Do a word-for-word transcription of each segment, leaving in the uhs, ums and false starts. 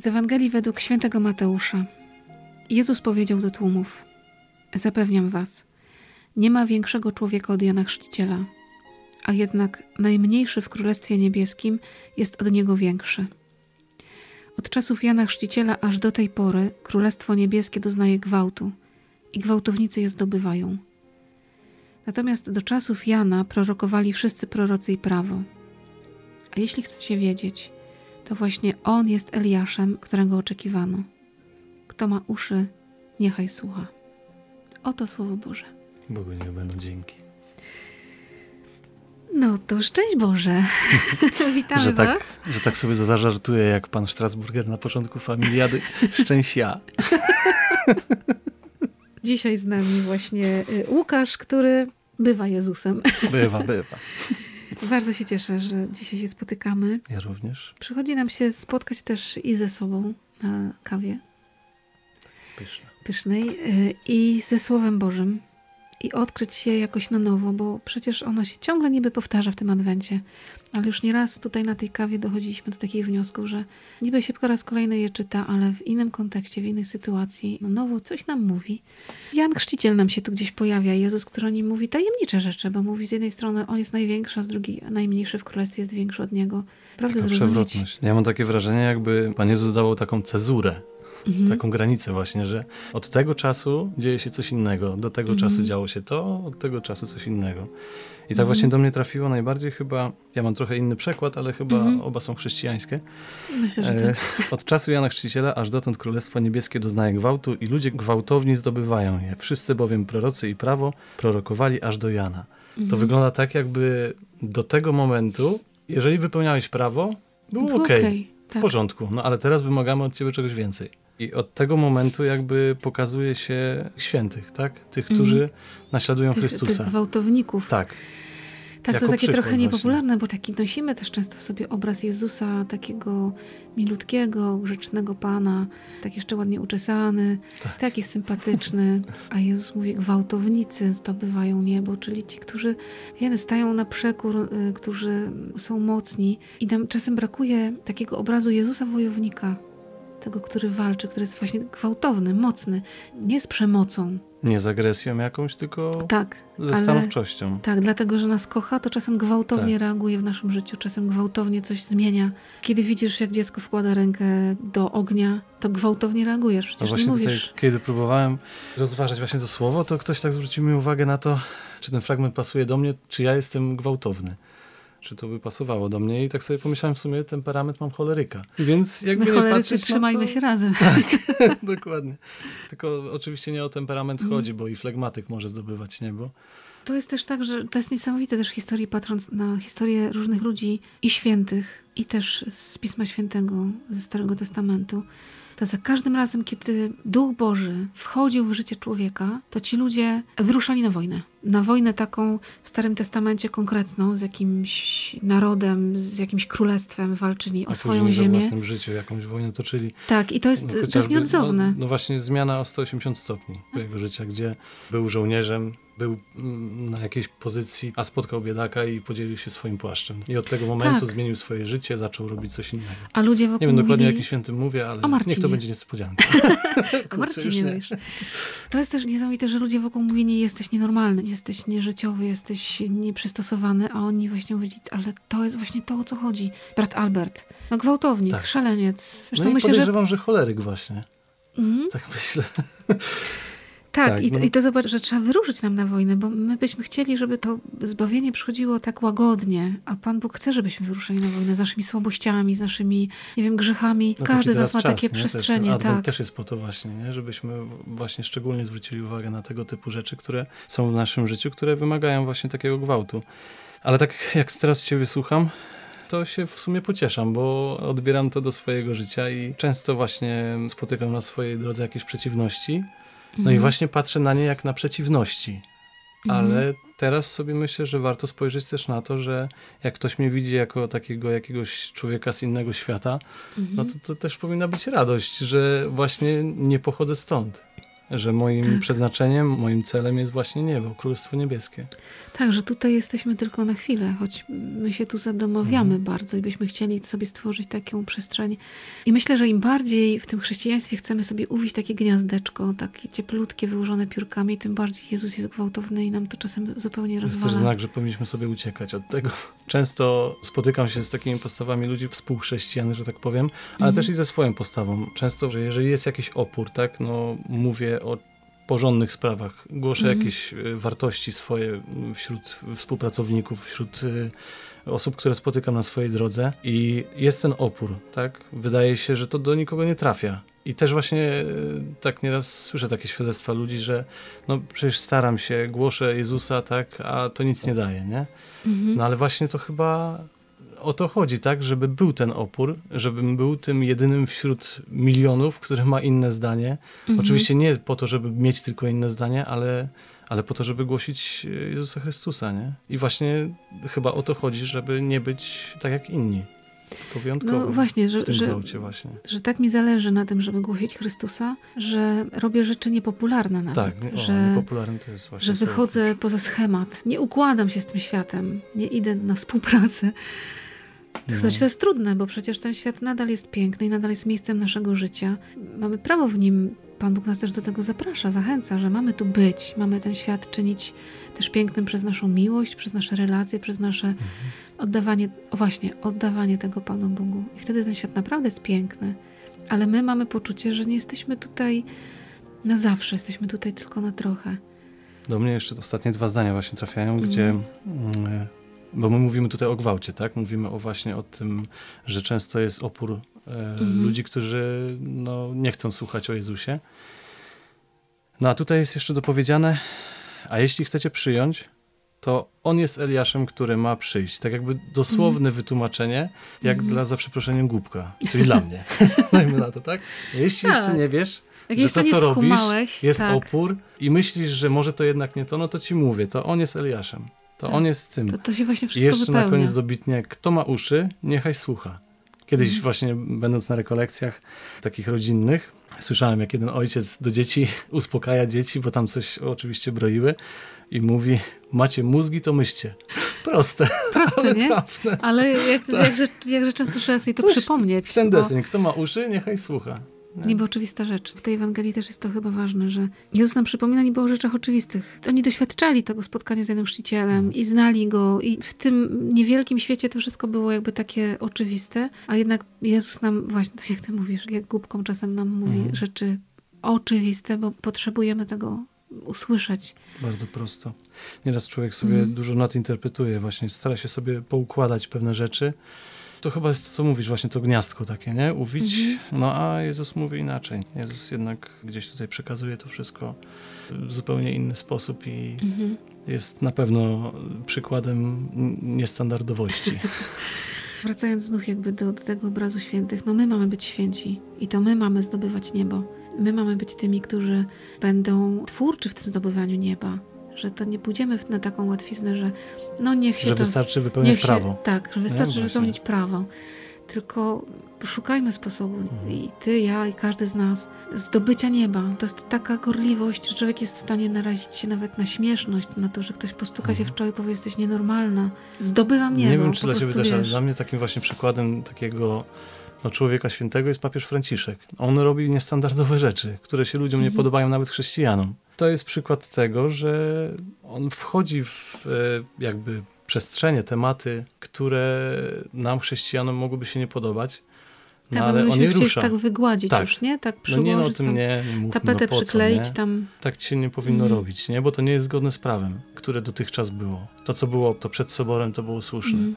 Z Ewangelii według świętego Mateusza. Jezus powiedział do tłumów: zapewniam was, nie ma większego człowieka od Jana Chrzciciela, a jednak najmniejszy w Królestwie Niebieskim jest od niego większy. Od czasów Jana Chrzciciela aż do tej pory Królestwo Niebieskie doznaje gwałtu i gwałtownicy je zdobywają. Natomiast do czasów Jana prorokowali wszyscy prorocy i prawo. A jeśli chcecie wiedzieć, to właśnie on jest Eliaszem, którego oczekiwano. Kto ma uszy, niechaj słucha. Oto Słowo Boże. Bogu niech będą dzięki. No to szczęść Boże. Witamy że tak, was. Że tak sobie zażartuję, jak pan Strasburger na początku familiady. Szczęść ja. Dzisiaj z nami właśnie Łukasz, który bywa Jezusem. Bywa, bywa. Bardzo się cieszę, że dzisiaj się spotykamy. Ja również. Przychodzi nam się spotkać też i ze sobą na kawie. Pyszne. Pysznej. I ze Słowem Bożym. I odkryć je jakoś na nowo, bo przecież ono się ciągle niby powtarza w tym adwencie. Ale już nieraz tutaj na tej kawie dochodziliśmy do takich wniosków, że niby się po raz kolejny je czyta, ale w innym kontekście, w innej sytuacji. Na nowo coś nam mówi. Jan Chrzciciel nam się tu gdzieś pojawia. Jezus, który o nim mówi tajemnicze rzeczy, bo mówi z jednej strony on jest największy, a z drugiej najmniejszy w królestwie jest większy od niego. Prawda, taka przewrotność. Ja mam takie wrażenie, jakby Pan Jezus dawał taką cezurę. Mhm. Taką granicę właśnie, że od tego czasu dzieje się coś innego, do tego mhm. czasu działo się to, od tego czasu coś innego. I tak mhm. właśnie do mnie trafiło najbardziej chyba, ja mam trochę inny przekład, ale chyba mhm. oba są chrześcijańskie. Myślę, że tak. E, od czasu Jana Chrzciciela aż dotąd Królestwo Niebieskie doznaje gwałtu i ludzie gwałtowni zdobywają je. Wszyscy bowiem prorocy i prawo prorokowali aż do Jana. Mhm. To wygląda tak, jakby do tego momentu, jeżeli wypełniałeś prawo, było, było okej, okay. tak. w porządku, no ale teraz wymagamy od ciebie czegoś więcej. I od tego momentu jakby pokazuje się świętych, tak? Tych, którzy mm. naśladują tych, Chrystusa. Tych gwałtowników. Tak. Tak, jako to takie trochę niepopularne, właśnie. Bo taki nosimy też często w sobie obraz Jezusa, takiego milutkiego, grzecznego Pana, tak jeszcze ładnie uczesany, tak. taki sympatyczny. A Jezus mówi, gwałtownicy zdobywają niebo, czyli ci, którzy stają na przekór, którzy są mocni. I nam czasem brakuje takiego obrazu Jezusa wojownika. Tego, który walczy, który jest właśnie gwałtowny, mocny, nie z przemocą. Nie z agresją jakąś, tylko tak, ze stanowczością. Ale, tak, dlatego, że nas kocha, to czasem gwałtownie tak. reaguje w naszym życiu, czasem gwałtownie coś zmienia. Kiedy widzisz, jak dziecko wkłada rękę do ognia, to gwałtownie reagujesz, przecież właśnie nie mówisz. Tutaj, kiedy próbowałem rozważać właśnie to słowo, to ktoś tak zwrócił mi uwagę na to, czy ten fragment pasuje do mnie, czy ja jestem gwałtowny. Czy to by pasowało do mnie i tak sobie pomyślałem, w sumie temperament mam choleryka. Więc jakby My nie patrzeć, trzymajmy to... się razem. Tak, dokładnie. Tylko oczywiście nie o temperament mm. chodzi, bo i flegmatyk może zdobywać niebo. To jest też tak, że to jest niesamowite też historii, patrząc na historię różnych ludzi i świętych, i też z Pisma Świętego, ze Starego Testamentu. To za każdym razem, kiedy Duch Boży wchodził w życie człowieka, to ci ludzie wyruszali na wojnę. Na wojnę taką w Starym Testamencie konkretną, z jakimś narodem, z jakimś królestwem walczyli o swoją ziemię. We własnym życiu jakąś wojnę toczyli. Tak, i to jest, no, to jest nieodzowne. No, no właśnie zmiana o sto osiemdziesiąt stopni jego życia, gdzie był żołnierzem, był na jakiejś pozycji, a spotkał biedaka i podzielił się swoim płaszczem. I od tego momentu tak. zmienił swoje życie, zaczął robić coś innego. A ludzie wokół nie wiem dokładnie, o jakim świętym mówię, ale niech to będzie niespodzianka. O Marcinie, nie. wiesz. To jest też niesamowite, że ludzie wokół mówili, jesteś nienormalny, jesteś nieżyciowy, jesteś nieprzystosowany, a oni właśnie mówili, ale to jest właśnie to, o co chodzi. Brat Albert, no gwałtownik, tak. szaleniec. Zresztą no i myślę, podejrzewam, że... że choleryk właśnie. Mm-hmm. Tak myślę. Tak, tak i, no. i to zobacz, że trzeba wyruszyć nam na wojnę, bo my byśmy chcieli, żeby to zbawienie przychodziło tak łagodnie, a Pan Bóg chce, żebyśmy wyruszali na wojnę z naszymi słabościami, z naszymi, nie wiem, grzechami. No każdy z nas ma czas, takie nie? przestrzenie. Też, tak. też jest po to właśnie, nie? Żebyśmy właśnie szczególnie zwrócili uwagę na tego typu rzeczy, które są w naszym życiu, które wymagają właśnie takiego gwałtu. Ale tak jak teraz Ciebie słucham, to się w sumie pocieszam, bo odbieram to do swojego życia i często właśnie spotykam na swojej drodze jakieś przeciwności. No mhm. i właśnie patrzę na nie jak na przeciwności. Mhm. Ale teraz sobie myślę, że warto spojrzeć też na to, że jak ktoś mnie widzi jako takiego jakiegoś człowieka z innego świata, mhm. no to, to też powinna być radość, że właśnie nie pochodzę stąd. Że moim przeznaczeniem, moim celem jest właśnie niebo, Królestwo Niebieskie. Tak, że tutaj jesteśmy tylko na chwilę, choć my się tu zadomowiamy mhm. bardzo i byśmy chcieli sobie stworzyć taką przestrzeń. I myślę, że im bardziej w tym chrześcijaństwie chcemy sobie uwić takie gniazdeczko, takie cieplutkie, wyłożone piórkami, tym bardziej Jezus jest gwałtowny i nam to czasem zupełnie rozwala. To jest też znak, że powinniśmy sobie uciekać od tego. Często spotykam się z takimi postawami ludzi współchrześcijan, że tak powiem, ale mhm. też i ze swoją postawą. Często, że jeżeli jest jakiś opór, tak, no mówię o porządnych sprawach, głoszę mhm. jakieś wartości swoje wśród współpracowników, wśród osób, które spotykam na swojej drodze i jest ten opór, tak? Wydaje się, że to do nikogo nie trafia. I też właśnie tak nieraz słyszę takie świadectwa ludzi, że no przecież staram się, głoszę Jezusa, tak, a to nic nie daje, nie? Mhm. No ale właśnie to chyba o to chodzi, tak? Żeby był ten opór, żebym był tym jedynym wśród milionów, który ma inne zdanie. Mhm. Oczywiście nie po to, żeby mieć tylko inne zdanie, ale, ale po to, żeby głosić Jezusa Chrystusa, nie? I właśnie chyba o to chodzi, żeby nie być tak jak inni. Tylko wyjątkowo no właśnie, że, w tym że, właśnie. że tak mi zależy na tym, żeby głosić Chrystusa, że robię rzeczy niepopularne nawet. Tak, o, że, niepopularne to jest właśnie. Że wychodzę słowo. Poza schemat. Nie układam się z tym światem. Nie idę na współpracę. Znaczy, to jest trudne, bo przecież ten świat nadal jest piękny i nadal jest miejscem naszego życia. Mamy prawo w nim, Pan Bóg nas też do tego zaprasza, zachęca, że mamy tu być, mamy ten świat czynić też pięknym przez naszą miłość, przez nasze relacje, przez nasze mhm. oddawanie, o właśnie, oddawanie tego Panu Bogu. I wtedy ten świat naprawdę jest piękny, ale my mamy poczucie, że nie jesteśmy tutaj na zawsze, jesteśmy tutaj tylko na trochę. Do mnie jeszcze ostatnie dwa zdania właśnie trafiają, mhm. gdzie... Mm, bo my mówimy tutaj o gwałcie, tak? Mówimy o właśnie o tym, że często jest opór e, mhm. ludzi, którzy no, nie chcą słuchać o Jezusie. No a tutaj jest jeszcze dopowiedziane, a jeśli chcecie przyjąć, to on jest Eliaszem, który ma przyjść. Tak jakby dosłowne mhm. wytłumaczenie, jak mhm. dla, za przeproszeniem, głupka. Czyli dla mnie. Dajmy na to, tak? Jeśli tak. jeszcze nie wiesz... Jak że jeszcze to, co robisz, skumałeś, jest tak. opór i myślisz, że może to jednak nie to, no to ci mówię, to on jest Eliaszem. To tak. on jest tym. To, to się właśnie wszystko I jeszcze wypełnia. Na koniec dobitnie, kto ma uszy, niechaj słucha. Kiedyś mhm. właśnie, będąc na rekolekcjach takich rodzinnych, słyszałem, jak jeden ojciec do dzieci uspokaja dzieci, bo tam coś oczywiście broiły i mówi, macie mózgi, to myślcie. Proste. Proste, ale nie? Trafne. Ale jak, tak. jakże, jakże często trzeba sobie to coś, przypomnieć. Ten deseń, bo... kto ma uszy, niechaj słucha. Nie. Niby oczywista rzecz. W tej Ewangelii też jest to chyba ważne, że Jezus nam przypomina niby o rzeczach oczywistych. Oni doświadczali tego spotkania z Janem Chrzcicielem i znali Go i w tym niewielkim świecie to wszystko było jakby takie oczywiste, a jednak Jezus nam właśnie, tak jak ty mówisz, jak głupką czasem nam mówi mhm. rzeczy oczywiste, bo potrzebujemy tego usłyszeć. Bardzo prosto. Nieraz człowiek sobie mhm. dużo nadinterpretuje właśnie, stara się sobie poukładać pewne rzeczy. To chyba jest to, co mówisz, właśnie to gniazdko takie, nie? Uwić, mhm. no a Jezus mówi inaczej. Jezus jednak gdzieś tutaj przekazuje to wszystko w zupełnie inny sposób i mhm. jest na pewno przykładem niestandardowości. Wracając znów jakby do, do tego obrazu świętych, no my mamy być święci i to my mamy zdobywać niebo. My mamy być tymi, którzy będą twórczy w tym zdobywaniu nieba. Że to nie pójdziemy na taką łatwiznę, że no niech się że to... Że wystarczy wypełnić się, prawo. Tak, że wystarczy no, wypełnić prawo. Tylko szukajmy sposobu mhm. i ty, ja i każdy z nas zdobycia nieba. To jest taka gorliwość, że człowiek jest w stanie narazić się nawet na śmieszność, na to, że ktoś postuka mhm. się w czoło i powie, jesteś nienormalna. Zdobywam niebo. Nie wiem, czy dla ciebie też, ale dla mnie takim właśnie przykładem takiego no, człowieka świętego jest papież Franciszek. On robi niestandardowe rzeczy, które się ludziom mhm. nie podobają, nawet chrześcijanom. To jest przykład tego, że on wchodzi w jakby przestrzenie, tematy, które nam, chrześcijanom, mogłyby się nie podobać, no, tak, ale on je rusza. Tak wygładzić tak. już, nie? Tak przyłożyć, no nie, no o tym nie, nie mówmy, tapetę no, po przykleić co, tam. Tak się nie powinno mm. robić, nie? Bo to nie jest zgodne z prawem, które dotychczas było. To, co było, to przed soborem, to było słuszne. Mm.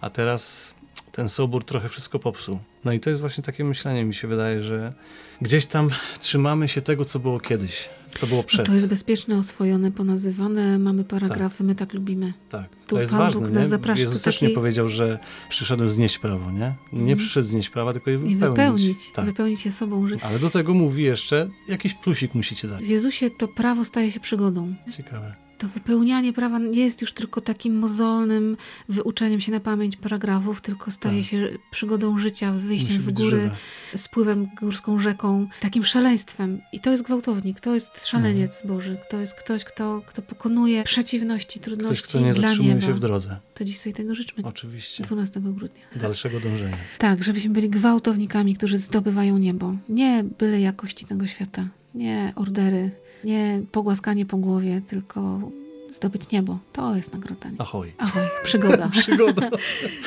A teraz ten sobór trochę wszystko popsuł. No i to jest właśnie takie myślenie, mi się wydaje, że gdzieś tam trzymamy się tego, co było kiedyś, co było przed. No to jest bezpieczne, oswojone, ponazywane, mamy paragrafy, tak. my tak lubimy. Tak, to tu jest Pan ważne, Bóg nas zaprasza. Jezus też taki... nie powiedział, że przyszedłem znieść prawo, nie? Nie mm. przyszedł znieść prawa, tylko je wypełnić. I wypełnić, tak. wypełnić je sobą. Że... Ale do tego mówi jeszcze, jakiś plusik musicie dać. W Jezusie to prawo staje się przygodą. Ciekawe. to wypełnianie prawa nie jest już tylko takim mozolnym wyuczeniem się na pamięć paragrafów, tylko staje tak. się przygodą życia, wyjściem w góry, żywe. spływem górską rzeką, takim szaleństwem. I to jest gwałtownik, to jest szaleniec mhm. Boży, to jest ktoś, kto, kto pokonuje przeciwności, trudności. Ktoś, kto nie zatrzymuje się w drodze. To dzisiaj tego życzmy. Oczywiście. dwunastego grudnia. Dalszego dążenia. Tak, żebyśmy byli gwałtownikami, którzy zdobywają niebo. Nie byle jakości tego świata. Nie ordery, nie pogłaskanie po głowie, tylko zdobyć niebo. To jest nagroda. Ahoj. Ahoj, przygoda. Przygoda.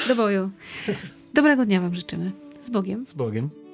Do boju. Dobrego dnia wam życzymy. Z Bogiem. Z Bogiem.